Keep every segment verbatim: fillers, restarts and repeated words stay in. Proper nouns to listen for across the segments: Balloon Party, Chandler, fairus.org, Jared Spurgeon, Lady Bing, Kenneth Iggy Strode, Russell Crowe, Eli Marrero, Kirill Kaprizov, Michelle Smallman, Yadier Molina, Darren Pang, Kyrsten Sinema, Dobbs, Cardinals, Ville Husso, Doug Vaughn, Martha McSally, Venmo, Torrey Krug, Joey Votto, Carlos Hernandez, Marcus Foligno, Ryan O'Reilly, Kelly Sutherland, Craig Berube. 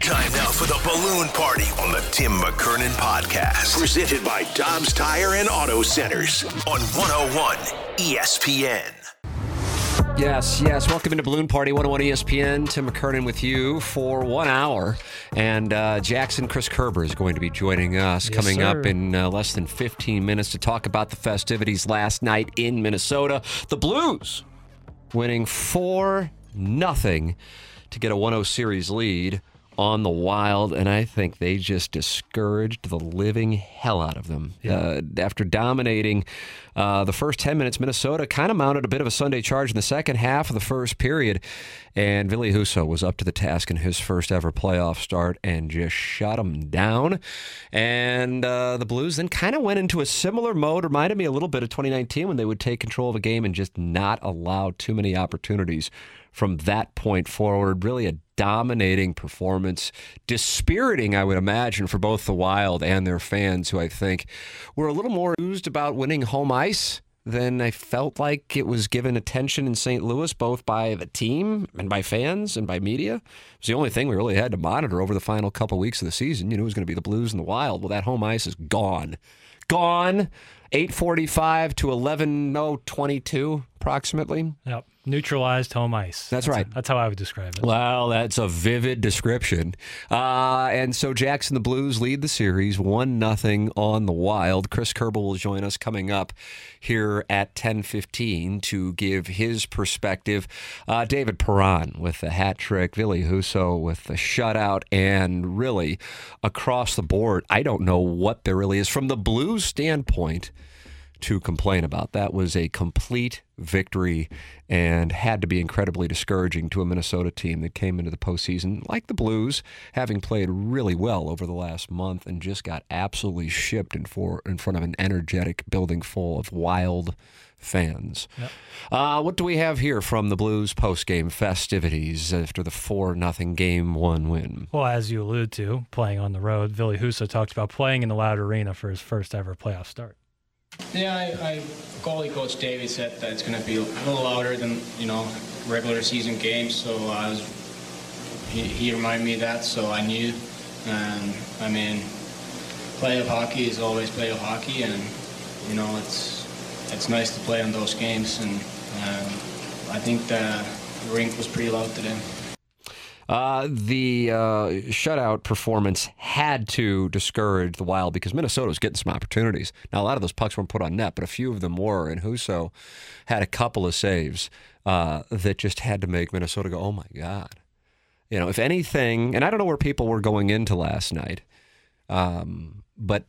Time now for the Balloon Party on the Tim McKernan Podcast. Presented by Dobbs Tire and Auto Centers on one oh one E S P N. Yes, yes. Welcome into Balloon Party, one oh one E S P N. Tim McKernan with you for one hour. And uh, Jackson, Chris Kerber is going to be joining us yes, coming sir. up in uh, less than fifteen minutes to talk about the festivities last night in Minnesota. The Blues winning four nothing to get a one oh series lead on the Wild, and I think they just discouraged the living hell out of them. Yeah. Uh, after dominating uh, the first ten minutes, Minnesota kind of mounted a bit of a Sunday charge in the second half of the first period, and Ville Husso was up to the task in his first ever playoff start and just shut them down. And uh, the Blues then kind of went into a similar mode, reminded me a little bit of twenty nineteen when they would take control of a game and just not allow too many opportunities from that point forward. Really a dominating performance, dispiriting, I would imagine, for both the Wild and their fans, who I think were a little more enthused about winning home ice than I felt like it was given attention in Saint Louis, both by the team and by fans and by media. It was the only thing we really had to monitor over the final couple weeks of the season. You know, it was going to be the Blues and the Wild. Well, that home ice is gone. Gone. eight forty-five to eleven oh twenty-two approximately. Yep. Neutralized home ice. That's, that's right. A, that's how I would describe it. Well, that's a vivid description. Uh, and so Jackson, the Blues lead the series one nothing on the Wild. Chris Kerber will join us coming up here at ten fifteen to give his perspective. Uh, David Perron with the hat trick, Ville Husso with the shutout, and really across the board, I don't know what there really is from the Blues standpoint to complain about. That was a complete victory and had to be incredibly discouraging to a Minnesota team that came into the postseason, like the Blues, having played really well over the last month and just got absolutely shipped in, for, in front of an energetic building full of Wild fans. Yep. Uh, what do we have here from the Blues post-game festivities after the four nothing game one win? Well, as you allude to, playing on the road, Ville Husso talked about playing in the Loud Arena for his first ever playoff start. Yeah, I, I colleague Coach Davey said that it's going to be a little louder than, you know, regular season games, so I was, he, he reminded me of that, so I knew. And I mean, playoff hockey is always playoff hockey, and, you know, it's it's nice to play on those games, and um, I think the rink was pretty loud today. Uh, the uh, shutout performance had to discourage the Wild because Minnesota was getting some opportunities. Now, a lot of those pucks weren't put on net, but a few of them were, and Husso had a couple of saves uh, that just had to make Minnesota go, oh, my God. You know, if anything, and I don't know where people were going into last night, um, but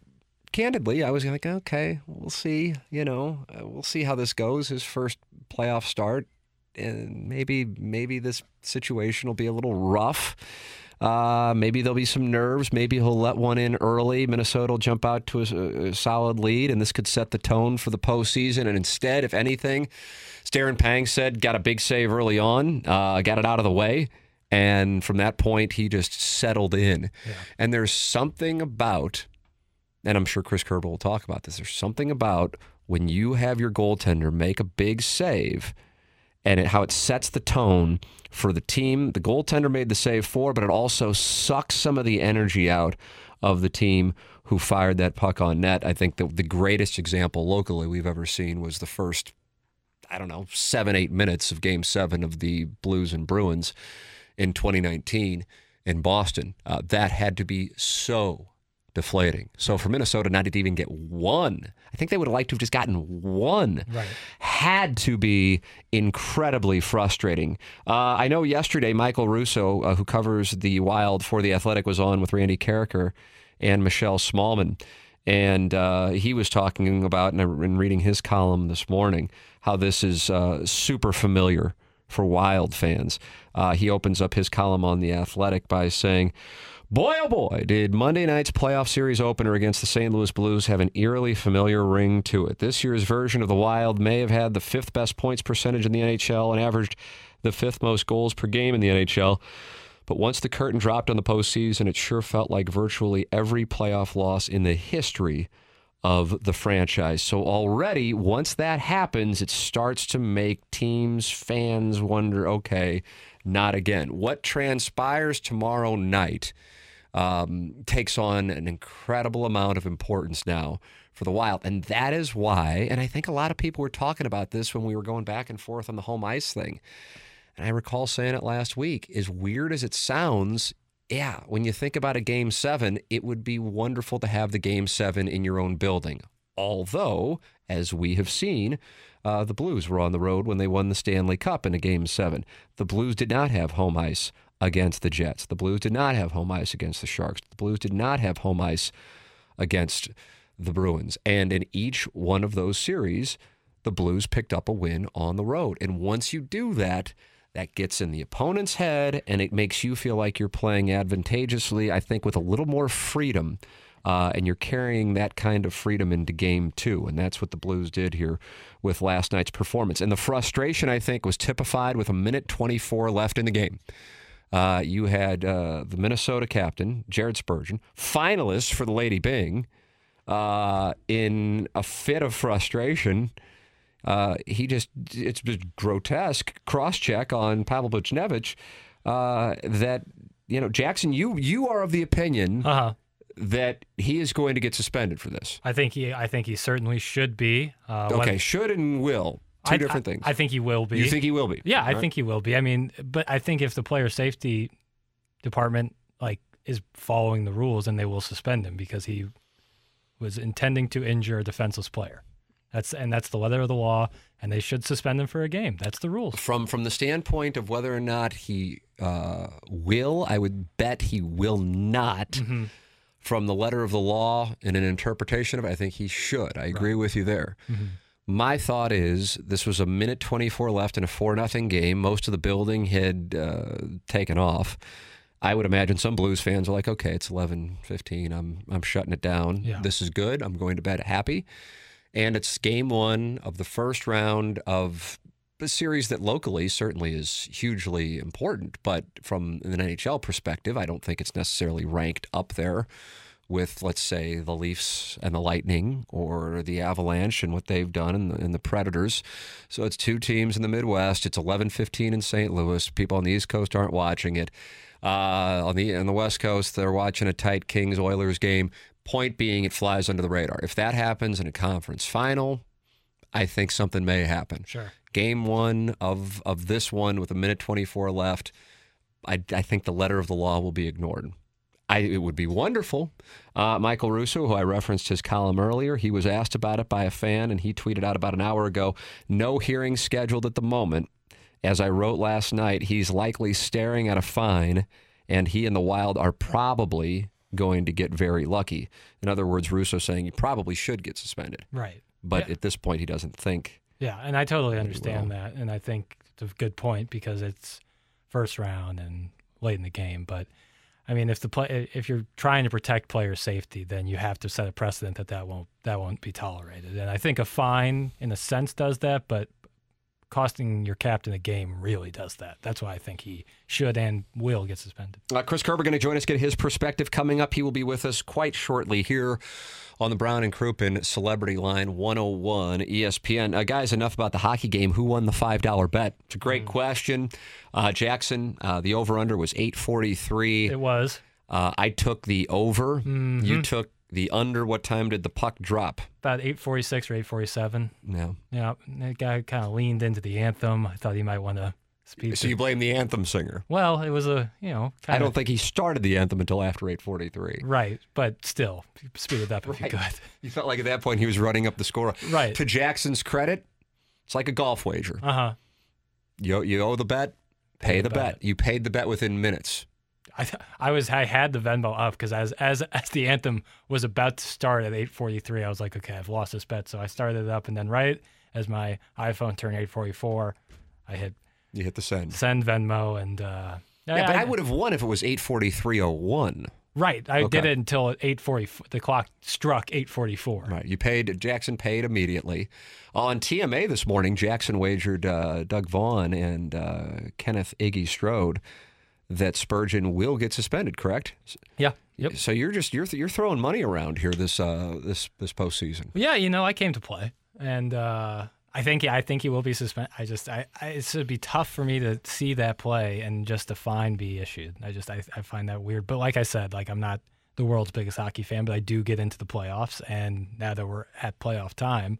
candidly, I was like, okay, we'll see, you know, we'll see how this goes, his first playoff start. And maybe maybe this situation will be a little rough. Uh, maybe there'll be some nerves. Maybe he'll let one in early. Minnesota will jump out to a, a solid lead, and this could set the tone for the postseason. And instead, if anything, Darren Pang said, got a big save early on, uh, got it out of the way. And from that point, he just settled in. Yeah. And there's something about, and I'm sure Chris Kerber will talk about this, there's something about when you have your goaltender make a big save and it, how it sets the tone for the team. The goaltender made the save for, but it also sucks some of the energy out of the team who fired that puck on net. I think the, the greatest example locally we've ever seen was the first, I don't know, seven, eight minutes of Game seven of the Blues and Bruins in twenty nineteen in Boston. Uh, that had to be so deflating. So for Minnesota not to even get one, I think they would have liked to have just gotten one, right, had to be incredibly frustrating. Uh, I know yesterday Michael Russo, uh, who covers the Wild for The Athletic, was on with Randy Carriker and Michelle Smallman. And uh, he was talking about, and I've been reading his column this morning, how this is uh, super familiar for Wild fans. Uh, he opens up his column on The Athletic by saying, boy, oh boy, did Monday night's playoff series opener against the Saint Louis Blues have an eerily familiar ring to it. This year's version of the Wild may have had the fifth best points percentage in the N H L and averaged the fifth most goals per game in the N H L. But once the curtain dropped on the postseason, it sure felt like virtually every playoff loss in the history of the franchise. So already, once that happens, it starts to make teams, fans wonder, okay, not again. What transpires tomorrow night um, takes on an incredible amount of importance now for the Wild. And that is why, and I think a lot of people were talking about this when we were going back and forth on the home ice thing, and I recall saying it last week, as weird as it sounds, yeah, when you think about a Game seven, it would be wonderful to have the Game seven in your own building. Although, as we have seen, uh, the Blues were on the road when they won the Stanley Cup in a Game seven. The Blues did not have home ice against the Jets. The Blues did not have home ice against the Sharks. The Blues did not have home ice against the Bruins. And in each one of those series, the Blues picked up a win on the road. And once you do that, that gets in the opponent's head, and it makes you feel like you're playing advantageously, I think, with a little more freedom, uh, and you're carrying that kind of freedom into Game two, and that's what the Blues did here with last night's performance. And the frustration, I think, was typified with a minute twenty-four left in the game. Uh, you had uh, the Minnesota captain, Jared Spurgeon, finalist for the Lady Bing, uh, in a fit of frustration. Uh, he just, it's just grotesque cross-check on Pavel Buchnevich uh, that, you know, Jackson, you you are of the opinion uh-huh. that he is going to get suspended for this. I think he I think he certainly should be. Uh, okay, when, should and will. Two I, different I, things. I think he will be. You think he will be? Yeah, right. I think he will be. I mean, but I think if the player safety department, like, is following the rules, then they will suspend him because he was intending to injure a defenseless player. That's and that's the letter of the law, and they should suspend him for a game. That's the rules. From from the standpoint of whether or not he uh, will, I would bet he will not. Mm-hmm. From the letter of the law and an interpretation of it, I think he should. I agree right. with you there. Mm-hmm. My thought is this was a minute twenty-four left in a four nothing game. Most of the building had uh, taken off. I would imagine some Blues fans are like, okay, it's eleven fifteen. I'm, I'm shutting it down. Yeah. This is good. I'm going to bed happy. And it's game one of the first round of a series that locally certainly is hugely important. But from an N H L perspective, I don't think it's necessarily ranked up there with, let's say, the Leafs and the Lightning or the Avalanche and what they've done and the, and the Predators. So it's two teams in the Midwest. It's eleven fifteen in Saint Louis. People on the East Coast aren't watching it. Uh, on the on the West Coast, they're watching a tight Kings-Oilers game. Point being, it flies under the radar. If that happens in a conference final, I think something may happen. Sure. Game one of, of this one with a minute twenty-four left, I, I think the letter of the law will be ignored. I, it would be wonderful. Uh, Michael Russo, who I referenced his column earlier, he was asked about it by a fan, and he tweeted out about an hour ago, no hearing scheduled at the moment. As I wrote last night, he's likely staring at a fine, and he and the Wild are probably going to get very lucky. In other words, Russo saying he probably should get suspended. Right. But yeah. at this point, he doesn't think. Yeah, and I totally understand that. And I think it's a good point because it's first round and late in the game. But, I mean, if the play, if you're trying to protect player safety, then you have to set a precedent that that won't, that won't be tolerated. And I think a fine, in a sense, does that, but costing your captain a game really does that. That's why I think he should and will get suspended. Uh, Chris Kerber going to join us, get his perspective coming up. He will be with us quite shortly here on the Brown and Crouppen Celebrity Line one oh one E S P N. Uh, guys, enough about the hockey game. Who won the five dollar bet? It's a great mm-hmm. question. Uh, Jackson, uh, the over-under was eight forty-three. It was. Uh, I took the over. Mm-hmm. You took the under. What time did the puck drop? About eight forty-six or eight forty-seven. No. Yeah. That guy kind of leaned into the anthem. I thought he might want to Speaking. So you blame the anthem singer? Well, it was a, you know... Kind I don't of... think he started the anthem until after eight forty-three. Right, but still, speed it up if right. you could. You felt like at that point he was running up the score. Right. To Jackson's credit, it's like a golf wager. Uh-huh. You, you owe the bet, pay, pay the, the bet. bet. You paid the bet within minutes. I I was I had the Venmo up because as as as the anthem was about to start at eight forty-three, I was like, okay, I've lost this bet. So I started it up, and then right as my iPhone turned eight forty-four, I hit... You hit the send. Send Venmo, and... Uh, yeah, I, but I would have won if it was eight forty-three oh one. Right. I okay. did it until eight forty-four. The clock struck eight forty-four. Right. You paid... Jackson paid immediately. On T M A this morning, Jackson wagered uh, Doug Vaughn and uh, Kenneth Iggy Strode that Spurgeon will get suspended, correct? Yeah. Yep. So you're just... You're th- you're throwing money around here this, uh, this, this postseason. Yeah, you know, I came to play, and... Uh, I think I think he will be suspended. I just I, I it would be tough for me to see that play and just a fine be issued. I just I, I find that weird. But like I said, like I'm not the world's biggest hockey fan, but I do get into the playoffs, and now that we're at playoff time,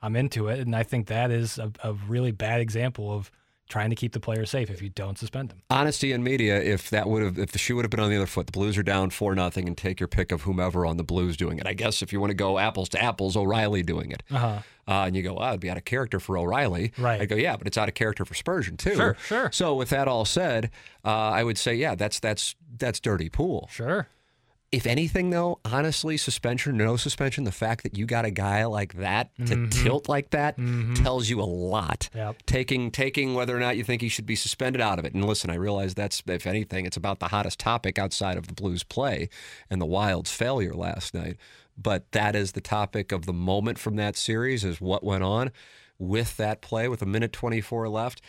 I'm into it, and I think that is a, a really bad example of trying to keep the players safe if you don't suspend them. Honesty in media, if that would have if the shoe would have been on the other foot, the Blues are down four nothing, and take your pick of whomever on the Blues doing it. I guess if you want to go apples to apples, O'Reilly doing it. Uh-huh. Uh, and you go, oh, it'd be out of character for O'Reilly. Right. I go, yeah, but it's out of character for Spurgeon, too. Sure, sure. So with that all said, uh, I would say, yeah, that's that's that's dirty pool. Sure. If anything, though, honestly, suspension, no suspension, the fact that you got a guy like that to mm-hmm. tilt like that mm-hmm. tells you a lot. Yep. Taking taking whether or not you think he should be suspended out of it. And listen, I realize that's, if anything, it's about the hottest topic outside of the Blues play and the Wild's failure last night. But that is the topic of the moment from that series, is what went on with that play with a minute twenty-four left.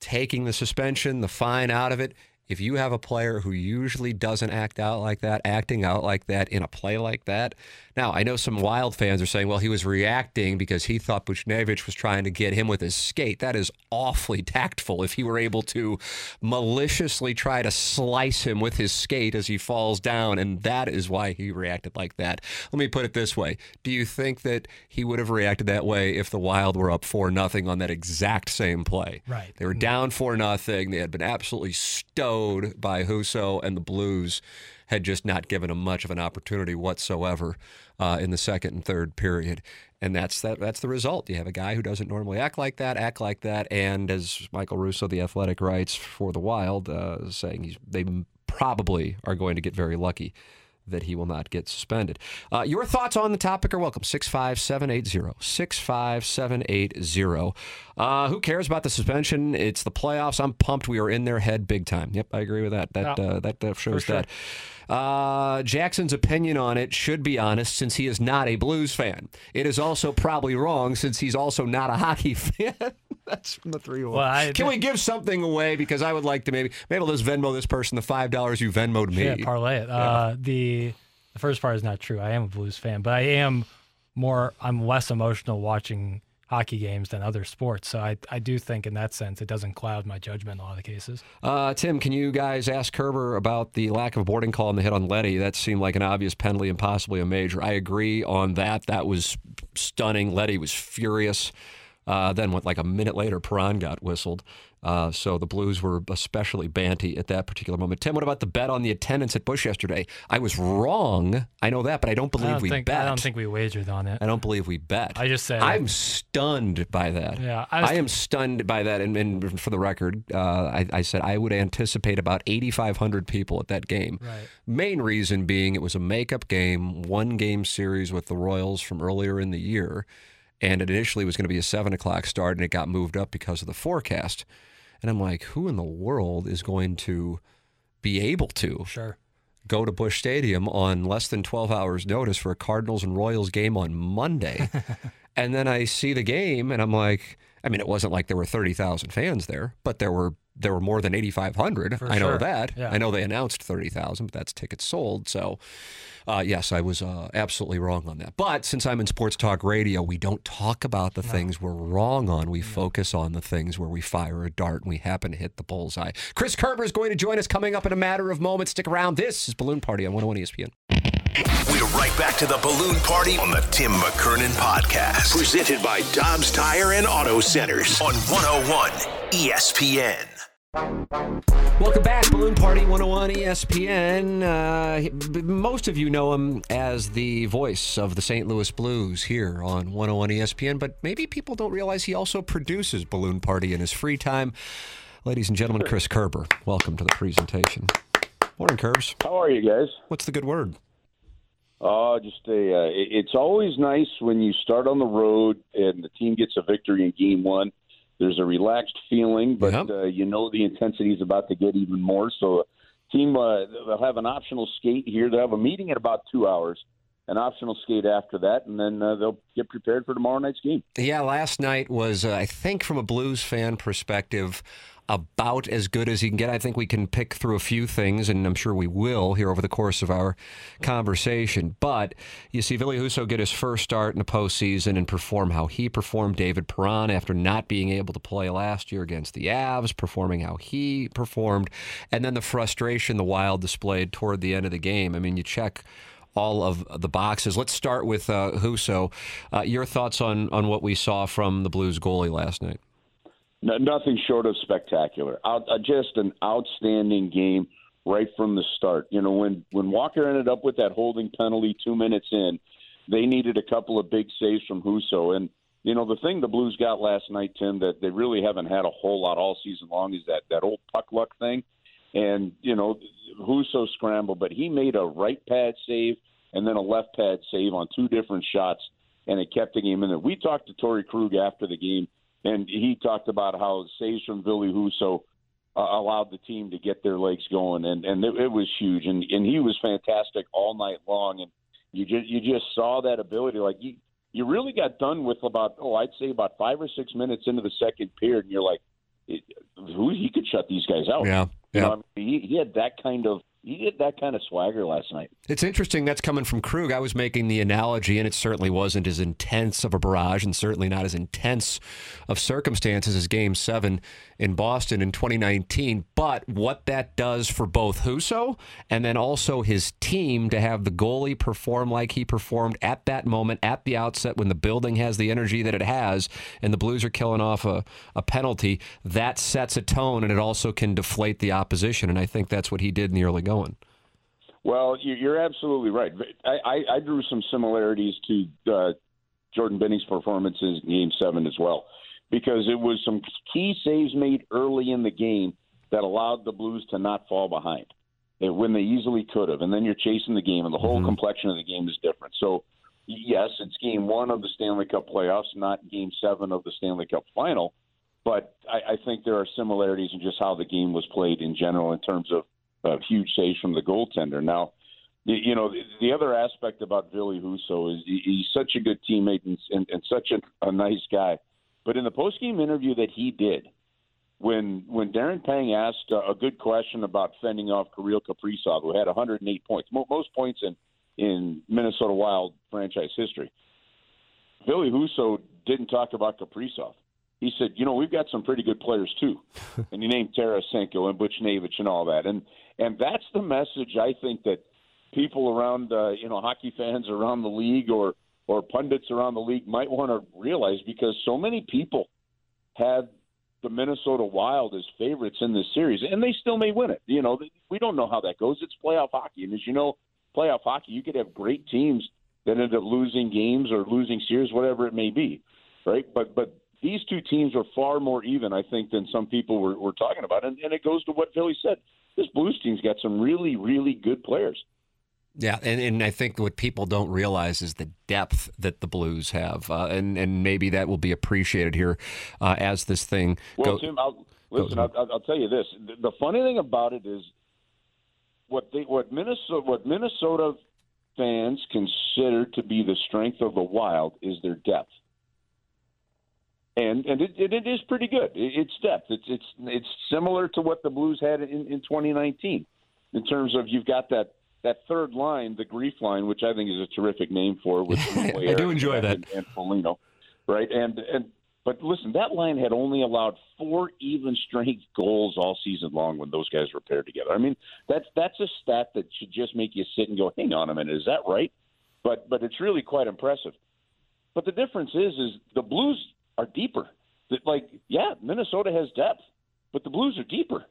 Taking the suspension, the fine out of it. If you have a player who usually doesn't act out like that, acting out like that in a play like that. Now, I know some Wild fans are saying, well, he was reacting because he thought Buchnevich was trying to get him with his skate. That is awfully tactful. If he were able to maliciously try to slice him with his skate as he falls down, and that is why he reacted like that. Let me put it this way. Do you think that he would have reacted that way if the Wild were up four nothing on that exact same play? Right. They were down four nothing. They had been absolutely stoked by Husso, and the Blues had just not given him much of an opportunity whatsoever uh, in the second and third period. And that's that, that's the result. You have a guy who doesn't normally act like that, act like that, and as Michael Russo, the Athletic, writes for the Wild, uh, saying he's, they probably are going to get very lucky that he will not get suspended. Uh, your thoughts on the topic are welcome. six five seven eight zero. six five seven eight zero. Uh, who cares about the suspension? It's the playoffs. I'm pumped. We are in their head big time. Yep, I agree with that. That uh, that, that shows sure. that. Uh, Jackson's opinion on it should be honest, since he is not a Blues fan. It is also probably wrong, since he's also not a hockey fan. That's from the three one. Well, I, Can that, we give something away? Because I would like to maybe, maybe I'll just Venmo this person the five dollars you Venmo'd me. Yeah, parlay it. Yeah. Uh, the, the first part is not true. I am a Blues fan, but I am more, I'm less emotional watching hockey games than other sports. So I, I do think in that sense it doesn't cloud my judgment in a lot of cases. Uh, Tim, can you guys ask Kerber about the lack of a boarding call on the hit on Letty? That seemed like an obvious penalty and possibly a major. I agree on that. That was stunning. Letty was furious. Uh, then went like a minute later, Perron got whistled. Uh, so the Blues were especially banty at that particular moment. Tim, what about the bet on the attendance at Busch yesterday? I was wrong. I know that, but I don't believe I don't we think, bet. I don't think we wagered on it. I don't believe we bet. I just said I'm stunned by that. Yeah, I, was, I am stunned by that. And, and for the record, uh, I, I said I would anticipate about eighty-five hundred people at that game. Right. Main reason being it was a makeup game, one game series with the Royals from earlier in the year. And it initially was going to be a seven o'clock start, and it got moved up because of the forecast. And I'm like, who in the world is going to be able to sure. go to Busch Stadium on less than twelve hours notice for a Cardinals and Royals game on Monday? And then I see the game, and I'm like, I mean, it wasn't like there were thirty thousand fans there, but there were there were more than eighty-five hundred. I know sure. that. Yeah. I know they announced thirty thousand, but that's tickets sold. So, uh, yes, I was uh, absolutely wrong on that. But since I'm in sports talk radio, we don't talk about the no. things we're wrong on. We no. focus on the things where we fire a dart and we happen to hit the bullseye. Chris Kerber is going to join us coming up in a matter of moments. Stick around. This is Balloon Party on one oh one E S P N. We're right back to the Balloon Party on the Tim McKernan Podcast, presented by Dobbs Tire and Auto Centers on one oh one E S P N. Welcome back, Balloon Party one oh one E S P N. Uh, most of you know him as the voice of the Saint Louis Blues here on one oh one E S P N, but maybe people don't realize he also produces Balloon Party in his free time. Ladies and gentlemen, Chris Kerber, welcome to the presentation. Morning, Kerbs. How are you guys? What's the good word? Uh, just a, uh, it's always nice when you start on the road and the team gets a victory in game one. There's a relaxed feeling, but yep. uh, you know the intensity is about to get even more. So team, uh, they'll have an optional skate here. They'll have a meeting in about two hours, an optional skate after that, and then uh, they'll get prepared for tomorrow night's game. Yeah, last night was, uh, I think, from a Blues fan perspective, about as good as you can get. I think we can pick through a few things, and I'm sure we will here over the course of our conversation. But you see Ville Husso get his first start in the postseason and perform how he performed. David Perron, after not being able to play last year against the Avs, performing how he performed. And then the frustration the Wild displayed toward the end of the game. I mean, you check all of the boxes. Let's start with uh, Husso. Uh, your thoughts on, on what we saw from the Blues goalie last night? No, nothing short of spectacular. Out, uh, just an outstanding game right from the start. You know, when, when Walker ended up with that holding penalty two minutes in, they needed a couple of big saves from Husso. And, you know, the thing the Blues got last night, Tim, that they really haven't had a whole lot all season long is that, that old puck luck thing. And, you know, Husso scrambled, but he made a right pad save and then a left pad save on two different shots, and it kept the game in there. We talked to Torrey Krug after the game, and he talked about how saves from Ville Husso uh, allowed the team to get their legs going, and, and it, it was huge. And, and he was fantastic all night long, and you just, you just saw that ability. Like, you, you really got done with about, oh, I'd say about five or six minutes into the second period, and you're like, it, who he could shut these guys out. Yeah, yeah. You know, I mean, he, he had that kind of He did that kind of swagger last night. It's interesting. That's coming from Krug. I was making the analogy, and it certainly wasn't as intense of a barrage and certainly not as intense of circumstances as Game seven in Boston in twenty nineteen. But what that does for both Husso and then also his team to have the goalie perform like he performed at that moment, at the outset, when the building has the energy that it has and the Blues are killing off a, a penalty, that sets a tone, and it also can deflate the opposition. And I think that's what he did in the early going. Well, you're absolutely right. I, I, I drew some similarities to uh, Jordan Binning's performances in Game seven as well, because it was some key saves made early in the game that allowed the Blues to not fall behind when they easily could have. And then you're chasing the game, and the whole mm-hmm. complexion of the game is different. So, yes, it's Game one of the Stanley Cup playoffs, not Game seven of the Stanley Cup final. But I, I think there are similarities in just how the game was played in general in terms of Uh, huge saves from the goaltender. Now, you know, the, the other aspect about Ville Husso is he, he's such a good teammate and, and, and such a, a nice guy. But in the postgame interview that he did, when when Darren Pang asked uh, a good question about fending off Kirill Kaprizov, who had one hundred eight points, most points in, in Minnesota Wild franchise history, Ville Husso didn't talk about Kaprizov. He said, you know, we've got some pretty good players, too. And he named Tarasenko and Buchnevich and all that. And and that's the message, I think, that people around, uh, you know, hockey fans around the league or, or pundits around the league might want to realize, because so many people have the Minnesota Wild as favorites in this series, and they still may win it. You know, we don't know how that goes. It's playoff hockey. And as you know, playoff hockey, you could have great teams that end up losing games or losing series, whatever it may be, right? But but these two teams are far more even, I think, than some people were, were talking about. And, and it goes to what Ville said. This Blues team's got some really, really good players. Yeah, and, and I think what people don't realize is the depth that the Blues have. Uh, and, and maybe that will be appreciated here uh, as this thing well, goes. Well, Tim, I'll, listen, I'll, I'll tell you this. The, the funny thing about it is what, they, what, Minnesota, what Minnesota fans consider to be the strength of the Wild is their depth. And and it, it is pretty good. It's depth. It's it's it's similar to what the Blues had in, in twenty nineteen in terms of you've got that, that third line, the grief line, which I think is a terrific name for it. With I do enjoy and, that. And, and Foligno, right? And and but listen, that line had only allowed four even strength goals all season long when those guys were paired together. I mean, that's that's a stat that should just make you sit and go, hang on a minute, is that right? But but it's really quite impressive. But the difference is is the Blues are deeper. Like, yeah, Minnesota has depth, but the Blues are deeper.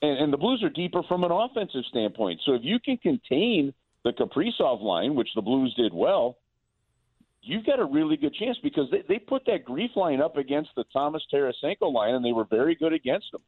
And, and the Blues are deeper from an offensive standpoint. So if you can contain the Kaprizov line, which the Blues did well, you've got a really good chance because they, they put that Grief line up against the Thomas Tarasenko line, and they were very good against them.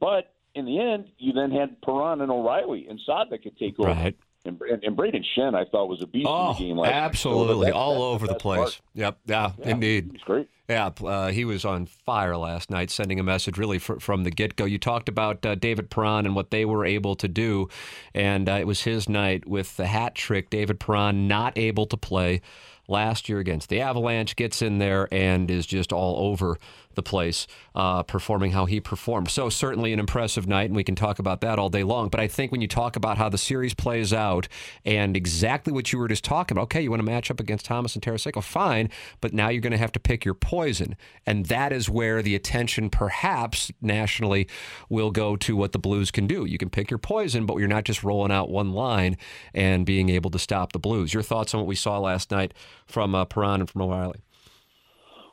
But in the end, you then had Perron and O'Reilly and Sadnik could take over. Right. And, and, and Braden Shen, I thought, was a beast oh, in the game last absolutely. Night. So all over the place. Part. Yep. Yeah, yeah, indeed. He's great. Yeah, uh, he was on fire last night, sending a message really fr- from the get-go. You talked about uh, David Perron and what they were able to do, and uh, it was his night with the hat trick. David Perron not able to play last year against the Avalanche, gets in there and is just all over the place, uh, performing how he performed. So certainly an impressive night, and we can talk about that all day long. But I think when you talk about how the series plays out and exactly what you were just talking about, okay, you want to match up against Thomas and Tarasenko, fine, but now you're going to have to pick your poison. And that is where the attention perhaps nationally will go to what the Blues can do. You can pick your poison, but you're not just rolling out one line and being able to stop the Blues. Your thoughts on what we saw last night from uh, Perron and from O'Reilly?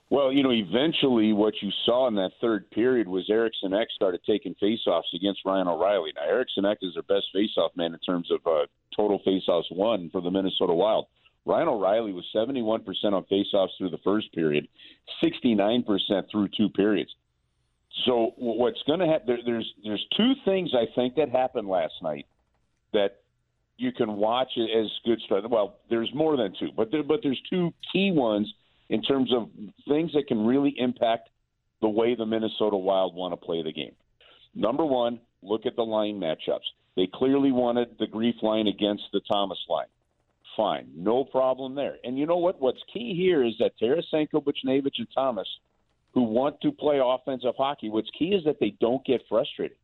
Well, you know, eventually what you saw in that third period was Ericson Ek started taking faceoffs against Ryan O'Reilly. Now, Ericson Ek is their best faceoff man in terms of uh, total faceoffs won for the Minnesota Wild. Ryan O'Reilly was seventy-one percent on faceoffs through the first period, sixty-nine percent through two periods. So what's going to happen, there, there's, there's two things I think that happened last night that you can watch as good stuff. Well, there's more than two, but there, but there's two key ones in terms of things that can really impact the way the Minnesota Wild want to play the game. Number one, look at the line matchups. They clearly wanted the Grief line against the Thomas line. Fine, no problem there. And you know what? What's key here is that Tarasenko, Buchnevich, and Thomas, who want to play offensive hockey, what's key is that they don't get frustrated.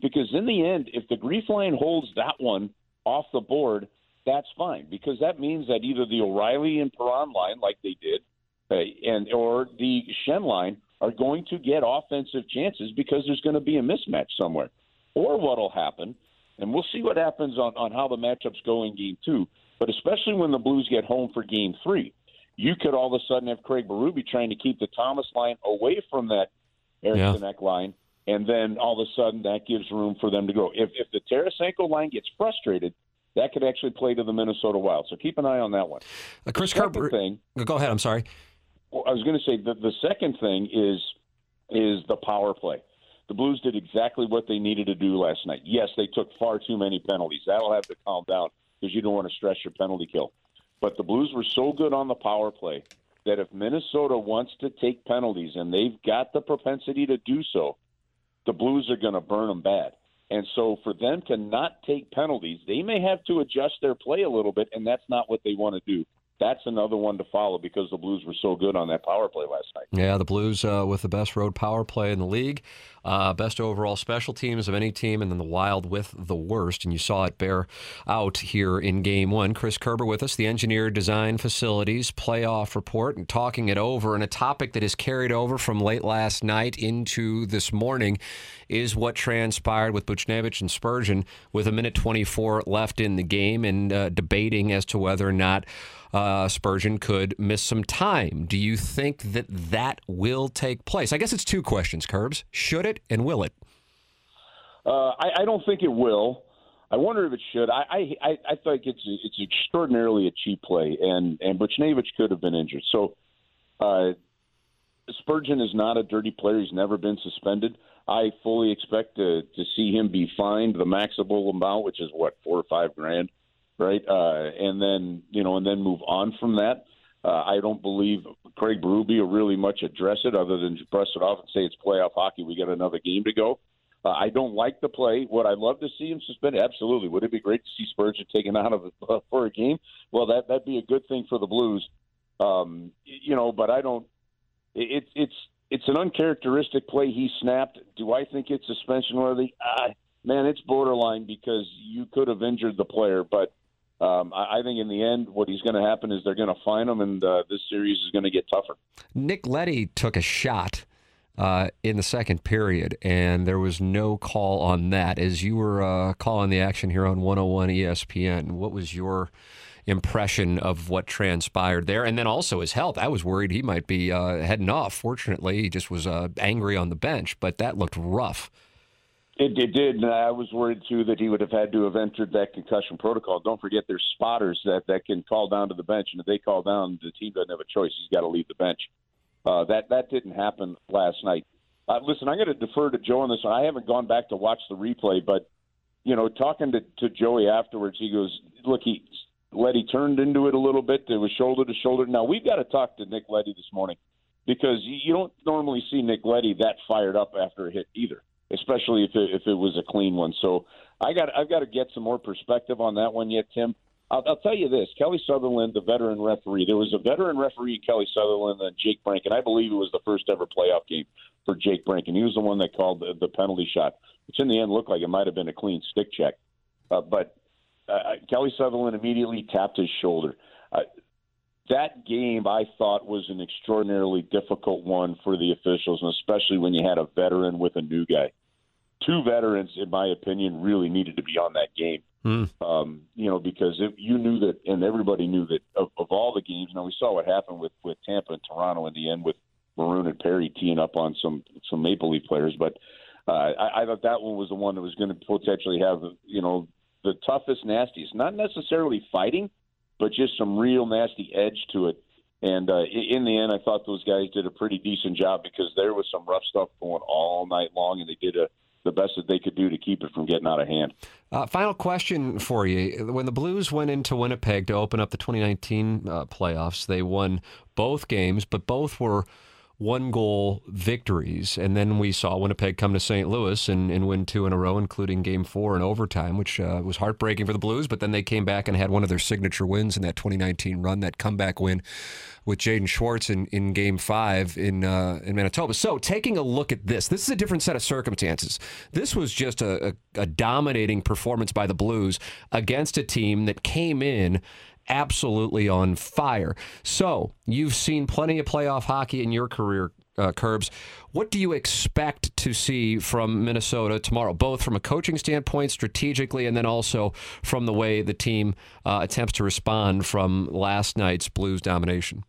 Because in the end, if the Grief line holds that one off the board, that's fine. Because that means that either the O'Reilly and Perron line, like they did, and or the Shen line are going to get offensive chances because there's going to be a mismatch somewhere. Or what will happen, and we'll see what happens on, on how the matchups go in Game two, but especially when the Blues get home for Game three, you could all of a sudden have Craig Berube trying to keep the Thomas line away from that Ericson Ek yeah. line, and then all of a sudden that gives room for them to go. If, if the Tarasenko line gets frustrated, that could actually play to the Minnesota Wild. So keep an eye on that one. Uh, Chris Kerber, thing, go ahead, I'm sorry. Well, I was going to say the, the second thing is is the power play. The Blues did exactly what they needed to do last night. Yes, they took far too many penalties. That'll have to calm down because you don't want to stress your penalty kill. But the Blues were so good on the power play that if Minnesota wants to take penalties, and they've got the propensity to do so, the Blues are going to burn them bad. And so for them to not take penalties, they may have to adjust their play a little bit, and that's not what they want to do. That's another one to follow because the Blues were so good on that power play last night. Yeah, the Blues uh, with the best road power play in the league, uh, best overall special teams of any team, and then the Wild with the worst. And you saw it bear out here in Game one. Chris Kerber with us, the engineer, design facilities, playoff report, and talking it over. And a topic that is carried over from late last night into this morning is what transpired with Buchnevich and Spurgeon with a minute twenty-four left in the game and uh, debating as to whether or not Uh, Spurgeon could miss some time. Do you think that that will take place? I guess it's two questions, Kerbs. Should it and will it? Uh, I, I don't think it will. I wonder if it should. I I, I think it's it's extraordinarily a cheap play, and, and Buchnevich could have been injured. So uh, Spurgeon is not a dirty player. He's never been suspended. I fully expect to, to see him be fined the maximum amount, which is, what, four or five grand. Right, uh, and then you know, and then move on from that. Uh, I don't believe Craig Berube will really much address it, other than to brush it off and say it's playoff hockey. We got another game to go. Uh, I don't like the play. Would I love to see him suspended? Absolutely. Would it be great to see Spurgeon taken out of uh, for a game? Well, that that'd be a good thing for the Blues, um, you know. But I don't. It, it's it's an uncharacteristic play. He snapped. Do I think it's suspension worthy? Uh, man, it's borderline because you could have injured the player, but. Um, I think in the end, what is going to happen is they're going to fine him, and uh, this series is going to get tougher. Nick Letty took a shot uh, in the second period, and there was no call on that. As you were uh, calling the action here on one oh one E S P N, what was your impression of what transpired there. And then also his health. I was worried he might be uh, heading off. Fortunately, he just was uh, angry on the bench, but that looked rough. It, it did, and I was worried, too, that he would have had to have entered that concussion protocol. Don't forget there's spotters that, that can call down to the bench, and if they call down, the team doesn't have a choice. He's got to leave the bench. Uh, that, that didn't happen last night. Uh, listen, I'm going to defer to Joe on this one. I haven't gone back to watch the replay, but, you know, talking to, to Joey afterwards, he goes, look, he Letty turned into it a little bit. It was shoulder to shoulder. Now, we've got to talk to Nick Letty this morning because you don't normally see Nick Letty that fired up after a hit either, especially if it, if it was a clean one. So I got, I've got to get some more perspective on that one yet, Tim. I'll, I'll tell you this. Kelly Sutherland, the veteran referee, there was a veteran referee, Kelly Sutherland, and Jake Brenk, and I believe it was the first ever playoff game for Jake Brenk, and he was the one that called the, the penalty shot, which in the end looked like it might have been a clean stick check. Uh, but uh, Kelly Sutherland immediately tapped his shoulder. Uh, that game, I thought, was an extraordinarily difficult one for the officials, and especially when you had a veteran with a new guy. Two veterans, in my opinion, really needed to be on that game. Mm. Um, you know, because if you knew that, and everybody knew that of, of all the games. Now, we saw what happened with, with Tampa and Toronto in the end with Maroon and Perry teeing up on some, some Maple Leaf players. But uh, I, I thought that one was the one that was going to potentially have, you know, the toughest, nastiest. Not necessarily fighting, but just some real nasty edge to it. And uh, in the end, I thought those guys did a pretty decent job because there was some rough stuff going all night long, and they did a the best that they could do to keep it from getting out of hand. Uh, final question for you. When the Blues went into Winnipeg to open up the twenty nineteen uh, playoffs, they won both games, but both were one-goal victories. And then we saw Winnipeg come to Saint Louis and, and win two in a row, including game four in overtime, which uh, was heartbreaking for the Blues. But then they came back and had one of their signature wins in that twenty nineteen run, that comeback win with Jaden Schwartz in, in game five in uh, in Manitoba. So taking a look at this, this is a different set of circumstances. This was just a, a, a dominating performance by the Blues against a team that came in absolutely on fire. So you've seen plenty of playoff hockey in your career, uh, Kerbs. What do you expect to see from Minnesota tomorrow, both from a coaching standpoint, strategically, and then also from the way the team uh, attempts to respond from last night's Blues domination?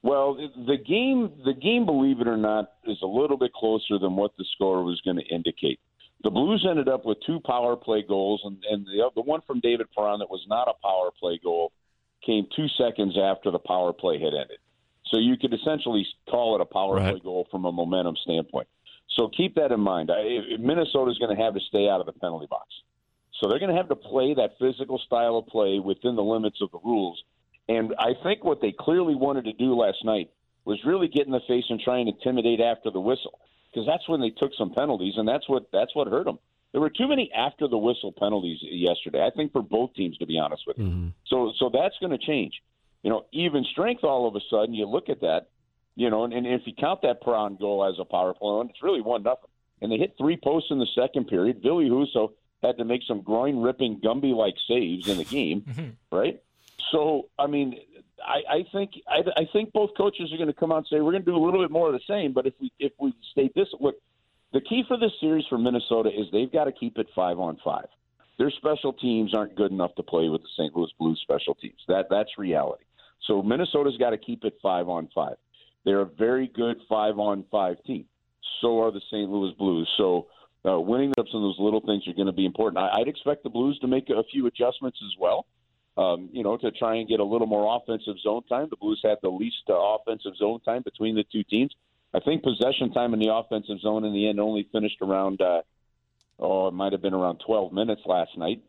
Well, the game, the game, believe it or not, is a little bit closer than what the score was going to indicate. The Blues ended up with two power play goals, and, and the, the one from David Perron that was not a power play goal came two seconds after the power play had ended. So you could essentially call it a power right. play goal from a momentum standpoint. So keep that in mind. I, Minnesota's going to have to stay out of the penalty box. So they're going to have to play that physical style of play within the limits of the rules. And I think what they clearly wanted to do last night was really get in the face and try and intimidate after the whistle, because that's when they took some penalties, and that's what that's what hurt them. There were too many after-the-whistle penalties yesterday, I think, for both teams, to be honest with you. Mm-hmm. So so that's going to change. You know, even strength all of a sudden, you look at that, you know, and, and if you count that Perron goal as a power play, it's really one nothing. And they hit three posts in the second period. Ville Husso had to make some groin-ripping, Gumby-like saves in the game, mm-hmm. right? So, I mean, I, I think I, I think both coaches are going to come out and say, we're going to do a little bit more of the same, but if we if we stay this – look, the key for this series for Minnesota is they've got to keep it five on five. Their special teams aren't good enough to play with the Saint Louis Blues special teams. That That's reality. So Minnesota's got to keep it five on five. They're a very good five on five team. So are the Saint Louis Blues. So uh, winning up some of those little things are going to be important. I, I'd expect the Blues to make a few adjustments as well. Um, you know, to try and get a little more offensive zone time. The Blues had the least uh, offensive zone time between the two teams. I think possession time in the offensive zone in the end only finished around, uh, oh, it might have been around twelve minutes last night.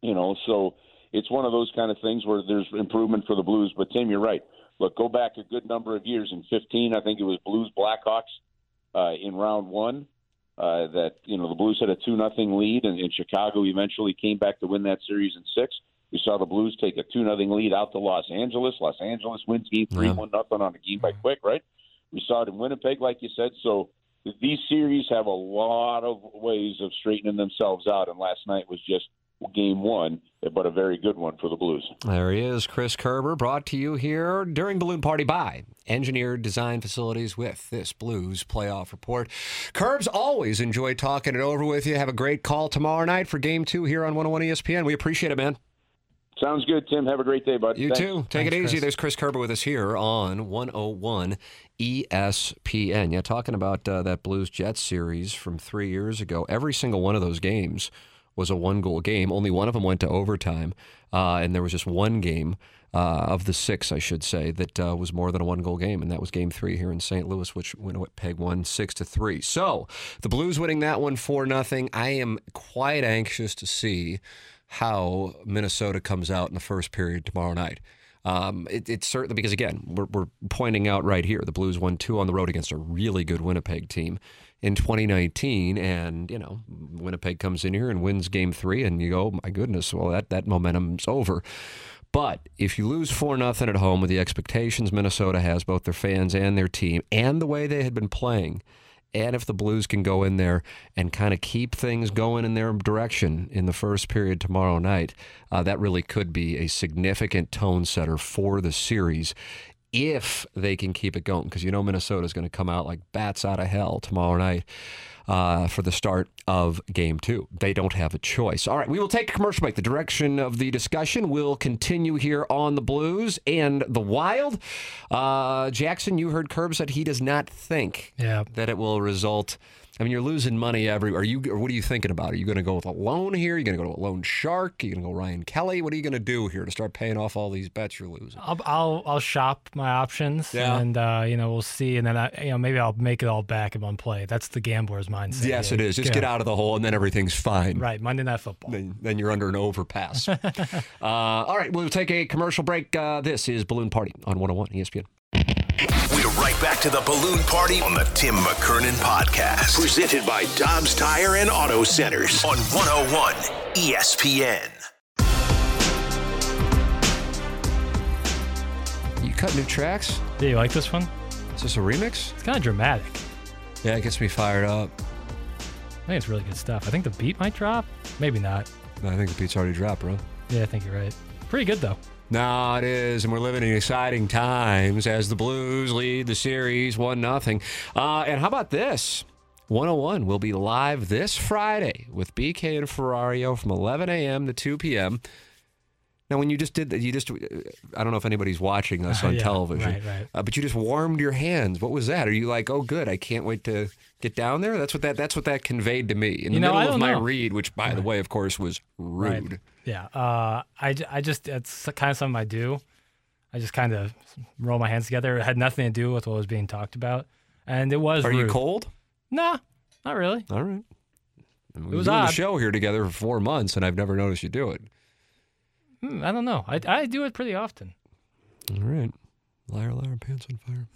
You know, so it's one of those kind of things where there's improvement for the Blues. But, Tim, you're right. Look, go back a good number of years. In fifteen, I think it was Blues Blackhawks uh, in round one. Uh, that, you know, the Blues had a two nothing lead, and, and Chicago eventually came back to win that series in six. We saw the Blues take a two nothing lead out to Los Angeles. Los Angeles wins game three, yeah. one nothing on a game by quick, right? We saw it in Winnipeg, like you said. So these series have a lot of ways of straightening themselves out, and last night was just game one, but a very good one for the Blues. There he is, Chris Kerber, brought to you here during Balloon Party by Engineered Design Facilities with this Blues Playoff Report. Kerbs, always enjoy talking it over with you. Have a great call tomorrow night for Game two here on one oh one E S P N. We appreciate it, man. Sounds good, Tim. Have a great day, bud. You Thanks. too. Take Thanks, it easy. Chris. There's Chris Kerber with us here on one oh one E S P N. Yeah, talking about uh, that Blues-Jets series from three years ago. Every single one of those games was a one-goal game. Only one of them went to overtime, uh, and there was just one game uh, of the six, I should say, that uh, was more than a one-goal game, and that was Game Three here in Saint Louis, which Winnipeg won six to three. So the Blues winning that one four nothing. I am quite anxious to see how Minnesota comes out in the first period tomorrow night. Um, it, it's certainly because, again, we're, we're pointing out right here, the Blues won two on the road against a really good Winnipeg team in twenty nineteen. And, you know, Winnipeg comes in here and wins game three, and you go, oh, my goodness, well, that, that momentum's over. But if you lose four nothing at home with the expectations Minnesota has, both their fans and their team, and the way they had been playing, and if the Blues can go in there and kind of keep things going in their direction in the first period tomorrow night, uh, that really could be a significant tone setter for the series if they can keep it going. Because you know Minnesota's going to come out like bats out of hell tomorrow night uh, for the start of Game two. They don't have a choice. All right, we will take a commercial break. The direction of the discussion will continue here on the Blues and the Wild. Uh, Jackson, you heard Kerb said he does not think yeah. that it will result. I mean, you're losing money every. Are you? Or what are you thinking about? Are you going to go with a loan here? Are you going to go to a loan shark? Are you going to go Ryan Kelly? What are you going to do here to start paying off all these bets you're losing? I'll I'll, I'll shop my options, yeah. and uh, you know we'll see, and then I, you know maybe I'll make it all back in one play. That's the gambler's mindset. Yes, yeah. it is. Just yeah. get out of the hole, and then everything's fine. Right, Monday Night Football. Then, then you're under an overpass. uh, all right, we'll take a commercial break. Uh, this is Balloon Party on one oh one E S P N. We're right back to the Balloon Party on the Tim McKernan Podcast. Presented by Dobbs Tire and Auto Centers on one oh one E S P N. You cut new tracks? Do you like this one? Is this a remix? It's kind of dramatic. Yeah, it gets me fired up. I think it's really good stuff. I think the beat might drop. Maybe not. No, I think the beat's already dropped, bro. Yeah, I think you're right. Pretty good, though. No, it is, and we're living in exciting times as the Blues lead the series one nothing. Uh, and how about this? one oh one will be live this Friday with B K and Ferrario from eleven a.m. to two p.m. Now, when you just did that, you just, I don't know if anybody's watching us on uh, yeah, television, right, right. Uh, but you just warmed your hands. What was that? Are you like, oh, good, I can't wait to get down there? That's what that That's what that conveyed to me in you the know, middle of my know. read, which, by right. the way, of course, was rude. Right. Yeah, uh, I, I just, it's kind of something I do. I just kind of roll my hands together. It had nothing to do with what was being talked about. And it was Are rude. You cold? Nah, not really. All right. We've been doing a show here together for four months, and I've never noticed you do it. Hmm, I don't know. I, I do it pretty often. All right. Liar, liar, pants on fire.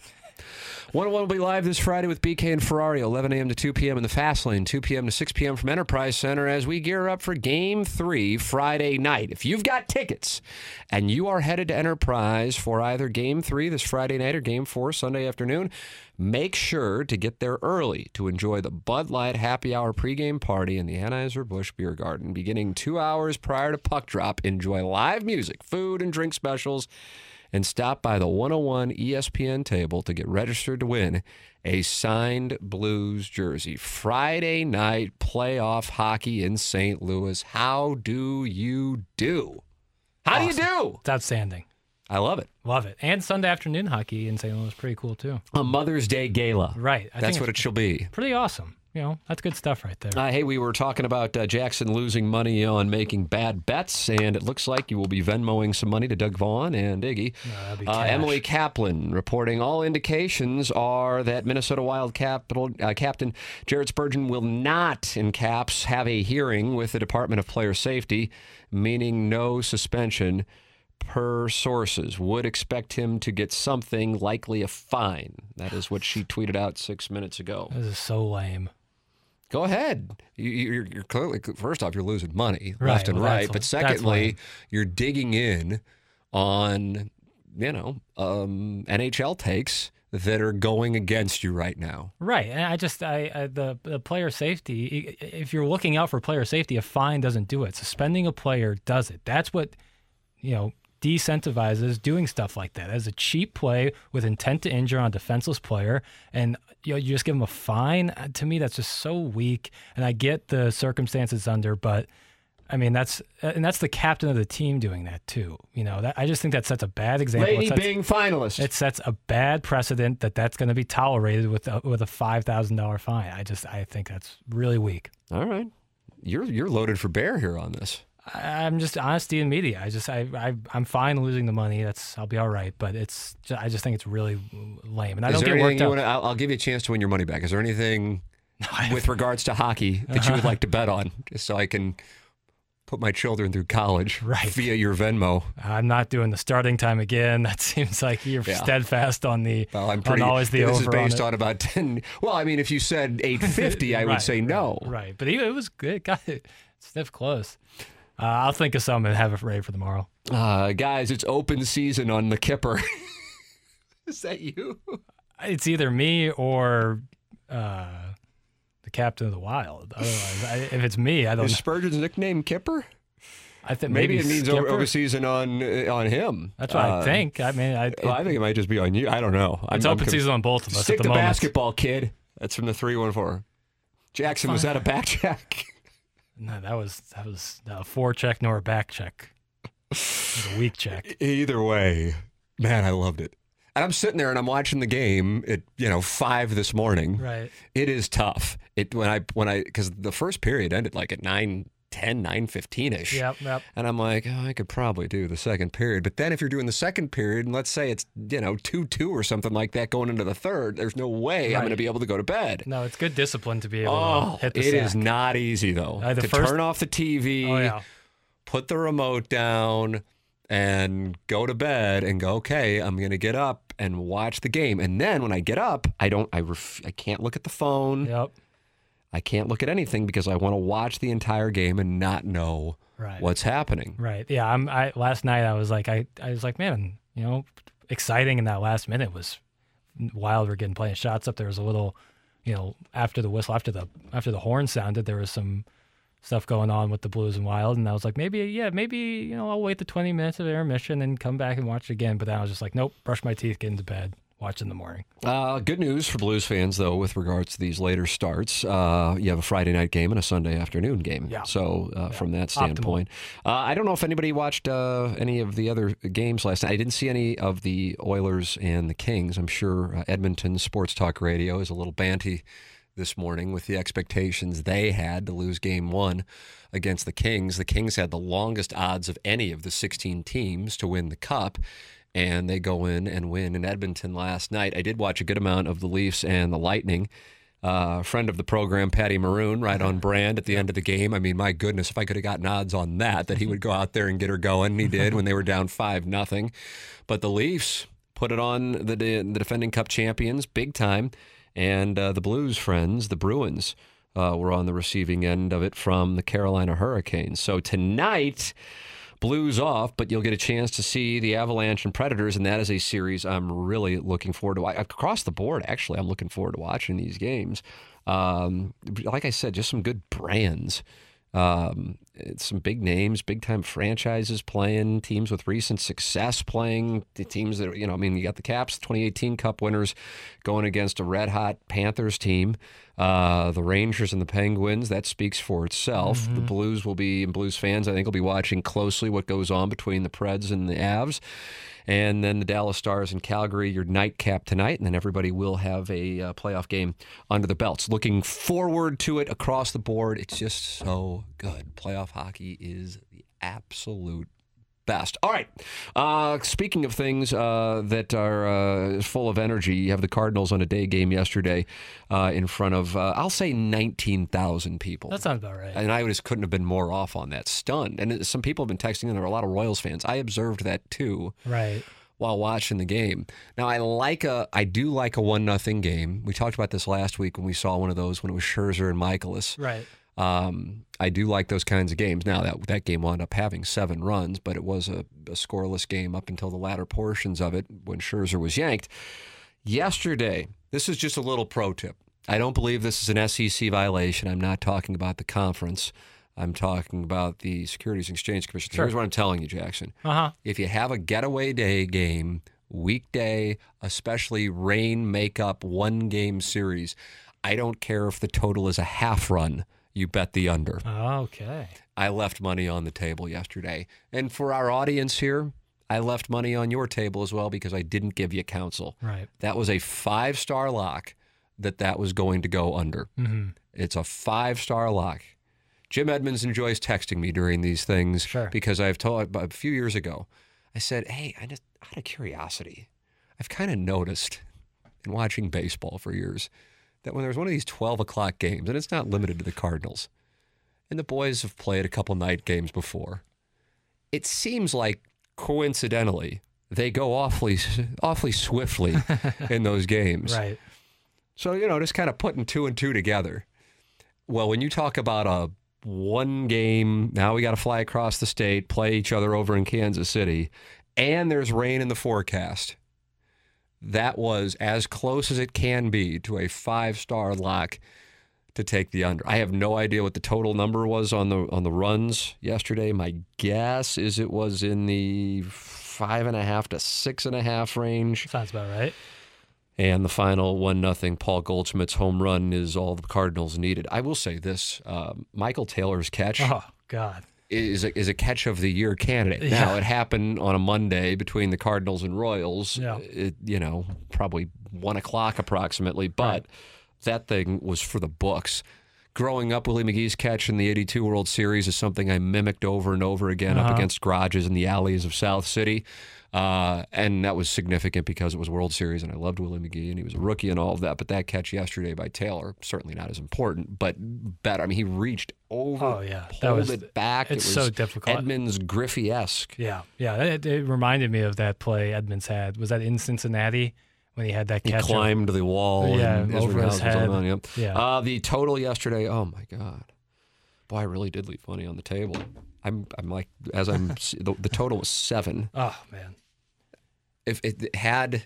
one oh one will be live this Friday with B K and Ferrario, eleven a.m. to two p.m. in the Fast Lane, two p.m. to six p.m. from Enterprise Center as we gear up for Game three Friday night. If you've got tickets and you are headed to Enterprise for either Game three this Friday night or Game four Sunday afternoon, make sure to get there early to enjoy the Bud Light Happy Hour pregame party in the Anheuser-Busch Beer Garden. Beginning two hours prior to puck drop, enjoy live music, food, and drink specials, and stop by the one oh one E S P N table to get registered to win a signed Blues jersey. Friday night playoff hockey in Saint Louis. How do you do? How awesome. do you do? It's outstanding. I love it. Love it. And Sunday afternoon hockey in Saint Louis is pretty cool, too. A Mother's Day gala. Right. I That's what it shall be. Pretty awesome. You know, that's good stuff right there. Uh, hey, we were talking about uh, Jackson losing money on making bad bets, and it looks like you will be Venmoing some money to Doug Vaughn and Iggy. No, that'd be uh, Emily Kaplan reporting all indications are that Minnesota Wild capital, uh, captain Jared Spurgeon will not, in caps, have a hearing with the Department of Player Safety, meaning no suspension. Per sources, would expect him to get something, likely a fine. That is what she tweeted out six minutes ago. This is so lame. Go ahead. You, you're, you're clearly, first off, you're losing money right, left and well, right. But secondly, you're digging in on, you know, um, N H L takes that are going against you right now. Right. And I just, I, I the, the player safety, if you're looking out for player safety, a fine doesn't do it. Suspending a player does it. That's what, you know, de-incentivizes doing stuff like that. As a cheap play with intent to injure on a defenseless player, and you know, you just give them a fine. To me, that's just so weak. And I get the circumstances under, but I mean, that's and that's the captain of the team doing that too. You know, that, I just think that sets a bad example. Lady Bing finalist. It sets a bad precedent that that's going to be tolerated with a, with a five thousand dollar fine. I just I think that's really weak. All right, you're you're loaded for bear here on this. I'm just honesty in media. I just I, I I'm fine losing the money. That's I'll be all right. But it's just, I just think it's really lame. And I Is don't there get worked up. Wanna, I'll, I'll give you a chance to win your money back. Is there anything with regards to hockey that uh-huh. you would like to bet on, just so I can put my children through college right. via your Venmo? I'm not doing the starting time again. That seems like you're yeah. steadfaced on the. Well, I'm pretty. On always the this over is based on, on about ten. Well, I mean, if you said eight fifty, I right, would say no. Right, right. But it was good. Got it. Sniff close. Uh, I'll think of some and have it ready for tomorrow. Uh, guys, it's open season on the Kipper. Is that you? It's either me or uh, the captain of the Wild. Otherwise, I, if it's me, I don't. Is know. Spurgeon's nickname Kipper? I think maybe, maybe it means over, over season on uh, on him. That's what uh, I think. I mean, I, it, well, I think it might just be on you. I don't know. It's I'm, open I'm, season on both of us. Stick at the, the moment. Basketball, kid. That's from the three one four. Jackson, was that a back check? No, that was that was not a forecheck nor a back check. It was a weak check. Either way, man, I loved it. And I'm sitting there and I'm watching the game at you know five this morning. Right. It is tough. It when I when I because the first period ended like at nine ten nine fifteen ish. Yep. Yep. And I'm like, oh, I could probably do the second period. But then if you're doing the second period and let's say it's you know two two or something like that going into the third, there's no way right. I'm going to be able to go to bed. No, it's good discipline to be able oh, to hit the sack. It is not easy though uh, to first... turn off the T V, oh, yeah. put the remote down, and go to bed and go. Okay, I'm going to get up and watch the game. And then when I get up, I don't. I ref- I can't look at the phone. Yep. I can't look at anything because I want to watch the entire game and not know right. what's happening. Right. Yeah. I'm. I last night I was like I, I was like man, you know, exciting in that last minute was Wild were getting playing shots up. There was a little, you know, after the whistle, after the after the horn sounded, there was some stuff going on with the Blues and Wild, and I was like maybe yeah maybe you know I'll wait the twenty minutes of intermission and come back and watch it again. But then I was just like nope, brush my teeth, get into bed. Watch in the morning. Uh, good news for Blues fans, though, with regards to these later starts. Uh, you have a Friday night game and a Sunday afternoon game. Yeah. So uh, yeah. from that standpoint, uh, I don't know if anybody watched uh, any of the other games last night. I didn't see any of the Oilers and the Kings. I'm sure uh, Edmonton Sports Talk Radio is a little banty this morning with the expectations they had to lose game one against the Kings. The Kings had the longest odds of any of the sixteen teams to win the Cup. And they go in and win in Edmonton last night. I did watch a good amount of the Leafs and the Lightning. Uh, friend of the program, Patty Maroon, right on brand at the end of the game. I mean, my goodness, if I could have gotten odds on that, that he would go out there and get her going. And he did when they were down five nothing. But the Leafs put it on the, the defending Cup champions big time. And uh, the Blues friends, the Bruins, uh, were on the receiving end of it from the Carolina Hurricanes. So tonight... Blues off, but you'll get a chance to see the Avalanche and Predators, and that is a series I'm really looking forward to. Across the board, actually, I'm looking forward to watching these games. Um, like I said, just some good brands. Um, it's some big names, big-time franchises playing, teams with recent success playing, the teams that, you know, I mean, you got the Caps, twenty eighteen Cup winners going against a red-hot Panthers team, uh, the Rangers and the Penguins. That speaks for itself. Mm-hmm. The Blues will be, and Blues fans, I think, will be watching closely what goes on between the Preds and the Avs. And then the Dallas Stars in Calgary, your nightcap tonight, and then everybody will have a uh, playoff game under the belts. Looking forward to it across the board. It's just so good. Playoff hockey is the absolute best. All right. Uh, speaking of things uh, that are uh, full of energy, you have the Cardinals on a day game yesterday uh, in front of, uh, I'll say, nineteen thousand people. That sounds about right. And I just couldn't have been more off on that. Stunned. And some people have been texting, and there are a lot of Royals fans. I observed that, too. Right. While watching the game. Now, I like a, I do like a one nothing game. We talked about this last week when we saw one of those when it was Scherzer and Michaelis. Right. Um, I do like those kinds of games. Now, that that game wound up having seven runs, but it was a, a scoreless game up until the latter portions of it when Scherzer was yanked. Yesterday, this is just a little pro tip. I don't believe this is an S E C violation. I'm not talking about the conference. I'm talking about the Securities and Exchange Commission. Sure. Here's what I'm telling you, Jackson. Uh-huh. If you have a getaway day game, weekday, especially rain makeup one-game series, I don't care if the total is a half run. you bet the under. Okay. I left money on the table yesterday. And for our audience here, I left money on your table as well because I didn't give you counsel. Right. That was a five-star lock that that was going to go under. Mm-hmm. It's a five-star lock. Jim Edmonds enjoys texting me during these things sure. because I've told a few years ago, I said, hey, I just, out of curiosity, I've kind of noticed in watching baseball for years that when there's one of these twelve o'clock games, and it's not limited to the Cardinals, and the boys have played a couple night games before, it seems like coincidentally they go awfully, awfully swiftly in those games. Right. So, you know, just kind of putting two and two together. Well, when you talk about a one game, now we got to fly across the state, play each other over in Kansas City, and there's rain in the forecast. That was as close as it can be to a five-star lock to take the under. I have no idea what the total number was on the on the runs yesterday. My guess is it was in the five and a half to six and a half range. Sounds about right. And the final one nothing Paul Goldschmidt's home run is all the Cardinals needed. I will say this: uh, Michael Taylor's catch, oh God, is a, is a catch of the year candidate. Yeah. Now it happened on a Monday between the Cardinals and Royals. Yeah. It, you know, probably one o'clock approximately, but right. that thing was for the books. Growing up, Willie McGee's catch in the eighty-two World Series is something I mimicked over and over again uh-huh. up against garages in the alleys of South City. Uh, and that was significant because it was World Series, and I loved Willie McGee, and he was a rookie and all of that. But that catch yesterday by Taylor, certainly not as important, but better. I mean, he reached over, oh, yeah. pulled that was, it back. It's it was so difficult. Edmonds Griffey-esque. Yeah, yeah. It, it reminded me of that play Edmonds had. Was that in Cincinnati? When he had that catch. He climbed the wall. Yeah, and over his head. On, yeah. Yeah. Uh, the total yesterday, oh, my God. Boy, I really did leave money on the table. I'm I'm like, as I'm, the, the total was seven. Oh, man. If it had,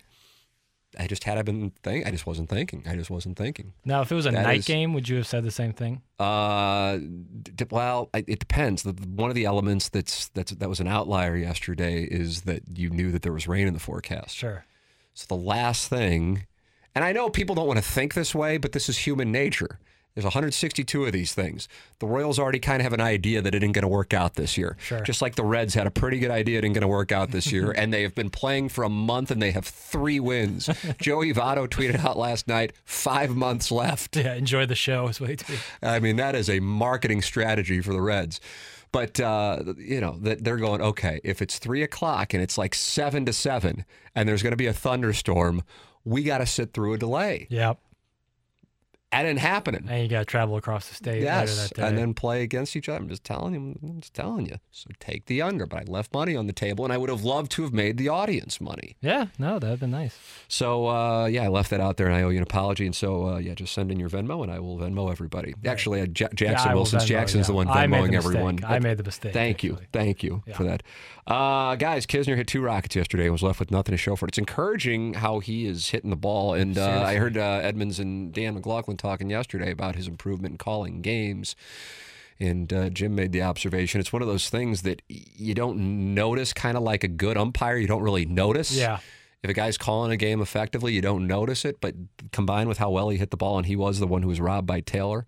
I just had I been thinking, I just wasn't thinking. I just wasn't thinking. Now, if it was a that night is, game, would you have said the same thing? Uh, d- Well, I, it depends. The, one of the elements that's, that's that was an outlier yesterday is that you knew that there was rain in the forecast. Sure. So the last thing, and I know people don't want to think this way, but this is human nature. There's one hundred sixty-two of these things. The Royals already kind of have an idea that it ain't going to work out this year. Sure. Just like the Reds had a pretty good idea it ain't going to work out this year, and they have been playing for a month, and they have three wins. Joey Votto tweeted out last night, five months left. Yeah, enjoy the show is what he tweeted. I mean, that is a marketing strategy for the Reds. But, uh, you know, they're going, okay, if it's three o'clock and it's like seven to seven and there's going to be a thunderstorm, we got to sit through a delay. Yep. That ain't happening. And you got to travel across the state yes, later that day. And then play against each other. I'm just telling you. I'm just telling you. So take the under. But I left money on the table, and I would have loved to have made the audience money. Yeah, no, that would have been nice. So, uh, yeah, I left that out there, and I owe you an apology. And so, uh, yeah, just send in your Venmo, and I will Venmo everybody. Right. Actually, uh, J- Jackson yeah, Wilson's Venmo, Jackson's yeah. the one Venmoing everyone. I made the mistake. Thank actually. you. Thank you yeah. for that. Uh, guys, Kisner hit two rockets yesterday and was left with nothing to show for it. It's encouraging how he is hitting the ball. And uh, I heard uh, Edmonds and Dan McLaughlin talking yesterday about his improvement in calling games, and uh, Jim made the observation. It's one of those things that you don't notice, kind of like a good umpire. You don't really notice. Yeah. If a guy's calling a game effectively, you don't notice it, but combined with how well he hit the ball, and he was the one who was robbed by Taylor,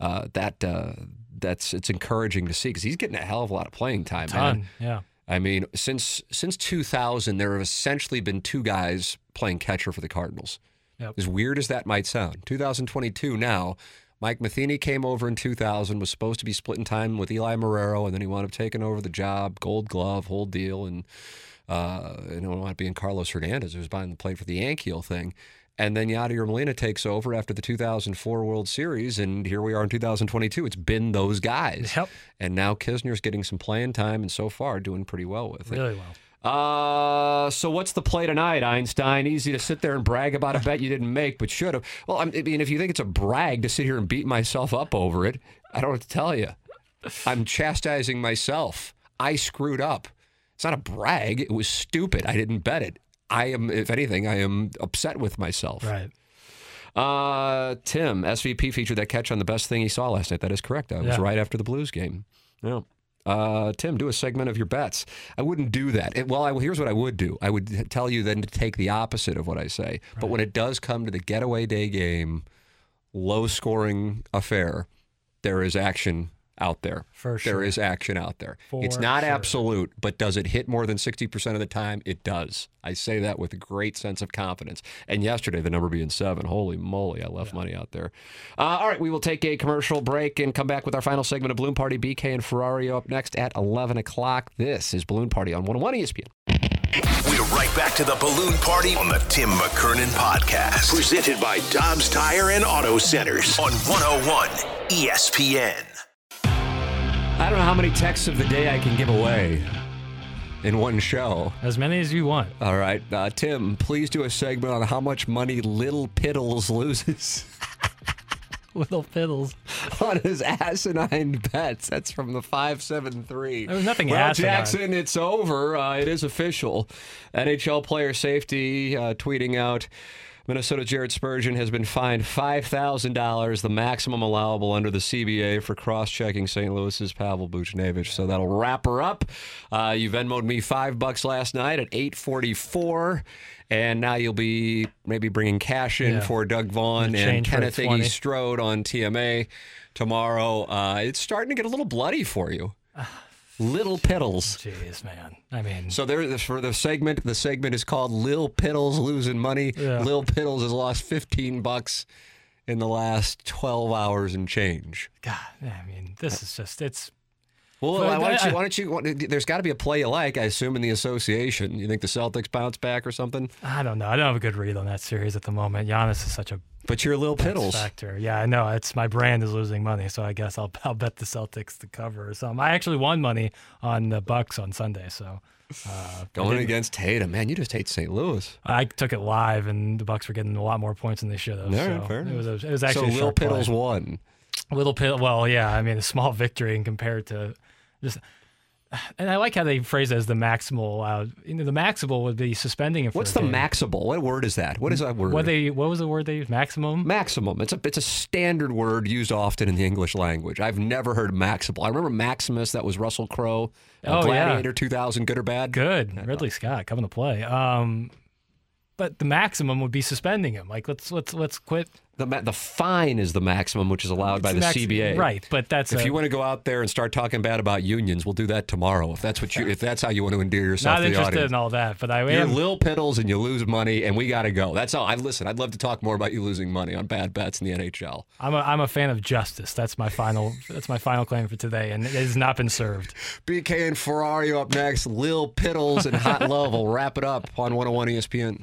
uh, that uh, that's it's encouraging to see because he's getting a hell of a lot of playing time. A ton, man. yeah. I mean, since since two thousand, there have essentially been two guys playing catcher for the Cardinals. Yep. As weird as that might sound. two thousand twenty-two now, Mike Matheny came over in two thousand, was supposed to be splitting time with Eli Marrero, and then he wound up taking over the job, gold glove, whole deal, and uh, it wound up being Carlos Hernandez, who was behind the plate for the Yankees thing. And then Yadier Molina takes over after the two thousand four World Series, and here we are in two thousand twenty-two. It's been those guys. Yep. And now Kisner's getting some playing time, and so far doing pretty well with it. Really well. Uh, so what's the play tonight, Einstein? Easy to sit there and brag about a bet you didn't make, but should have. Well, I mean, if you think it's a brag to sit here and beat myself up over it, I don't have to tell you. I'm chastising myself. I screwed up. It's not a brag. It was stupid. I didn't bet it. I am, if anything, I am upset with myself. Right. Uh, Tim, S V P featured that catch on the best thing he saw last night. That is correct. I yeah. was right after the Blues game. Yeah. Uh, Tim, do a segment of your bets. I wouldn't do that. It, well, I, here's what I would do. I would tell you then to take the opposite of what I say. Right. But when it does come to the getaway day game, low-scoring affair, there is action out there. For sure. There is action out there. For it's not sure. absolute, but does it hit more than sixty percent of the time? It does. I say that with a great sense of confidence. And yesterday, the number being seven. Holy moly, I left yeah. money out there. Uh, all right, we will take a commercial break and come back with our final segment of Balloon Party. B K and Ferrario up next at eleven o'clock. This is Balloon Party on one oh one E S P N. We're right back to the Balloon Party on the Tim McKernan Podcast. Presented by Dobbs Tire and Auto Centers on one oh one E S P N. I don't know how many texts of the day I can give away in one show. As many as you want. All right. Uh, Tim, please do a segment on how much money Little Piddles loses. Little Piddles. On his asinine bets. That's from the five seven three. There was nothing well, asinine. Jackson, it's over. Uh, it is official. N H L player safety uh, tweeting out, Minnesota Jared Spurgeon has been fined five thousand dollars, the maximum allowable under the C B A for cross-checking Saint Louis's Pavel Buchnevich. So that'll wrap her up. Uh, you Venmo'd me five bucks last night at eight forty-four, and now you'll be maybe bringing cash in yeah. for Doug Vaughn and Kenneth Iggy Strode on T M A tomorrow. Uh, it's starting to get a little bloody for you. Little Piddles. Jeez, man. I mean, so there for the segment. The segment is called "Lil Piddles Losing Money." Yeah. Lil Piddles has lost fifteen bucks in the last twelve hours and change. God, I mean, this is just it's. Well, but, why don't you? Why don't you? Why, there's got to be a play you like, I assume, in the association. You think the Celtics bounce back or something? I don't know. I don't have a good read on that series at the moment. Giannis is such a. But you're Lil' Piddles. Factor. Yeah, I know. It's my brand is losing money, so I guess I'll I'll bet the Celtics to cover or something. I actually won money on the Bucks on Sunday, so uh, going against Tatum, man, you just hate Saint Louis. I took it live, and the Bucks were getting a lot more points than they should have. No, so fair it was. A, it was actually so. Lil' Piddles play. Won. Little Piddles. Well, yeah. I mean, a small victory, and compared to just. And I like how they phrase it as the maximal. Uh, you know, the maximal would be suspending it for What's the game. Maximal? What word is that? What is that word? What they? What was the word they used? Maximum? Maximum. It's a it's a standard word used often in the English language. I've never heard maximal. I remember Maximus. That was Russell Crowe. Oh, Gladiator yeah. two thousand, good or bad? Good. Ridley Scott coming to play. Um, but the maximum would be suspending him. Like let's let's let's quit. The ma- the fine is the maximum, which is allowed it's by the max- C B A. Right, but that's if a- you want to go out there and start talking bad about unions, we'll do that tomorrow. If that's what you, if that's how you want to endear yourself, not to the interested audience. In all that. But I am. You're Lil' Piddles and you lose money, and we got to go. That's all. I listen. I'd love to talk more about you losing money on bad bets in the N H L. I'm a I'm a fan of justice. That's my final. that's my final claim for today, and it has not been served. B K and Ferrario up next. Lil' Piddles and Hot Love will wrap it up on one oh one E S P N.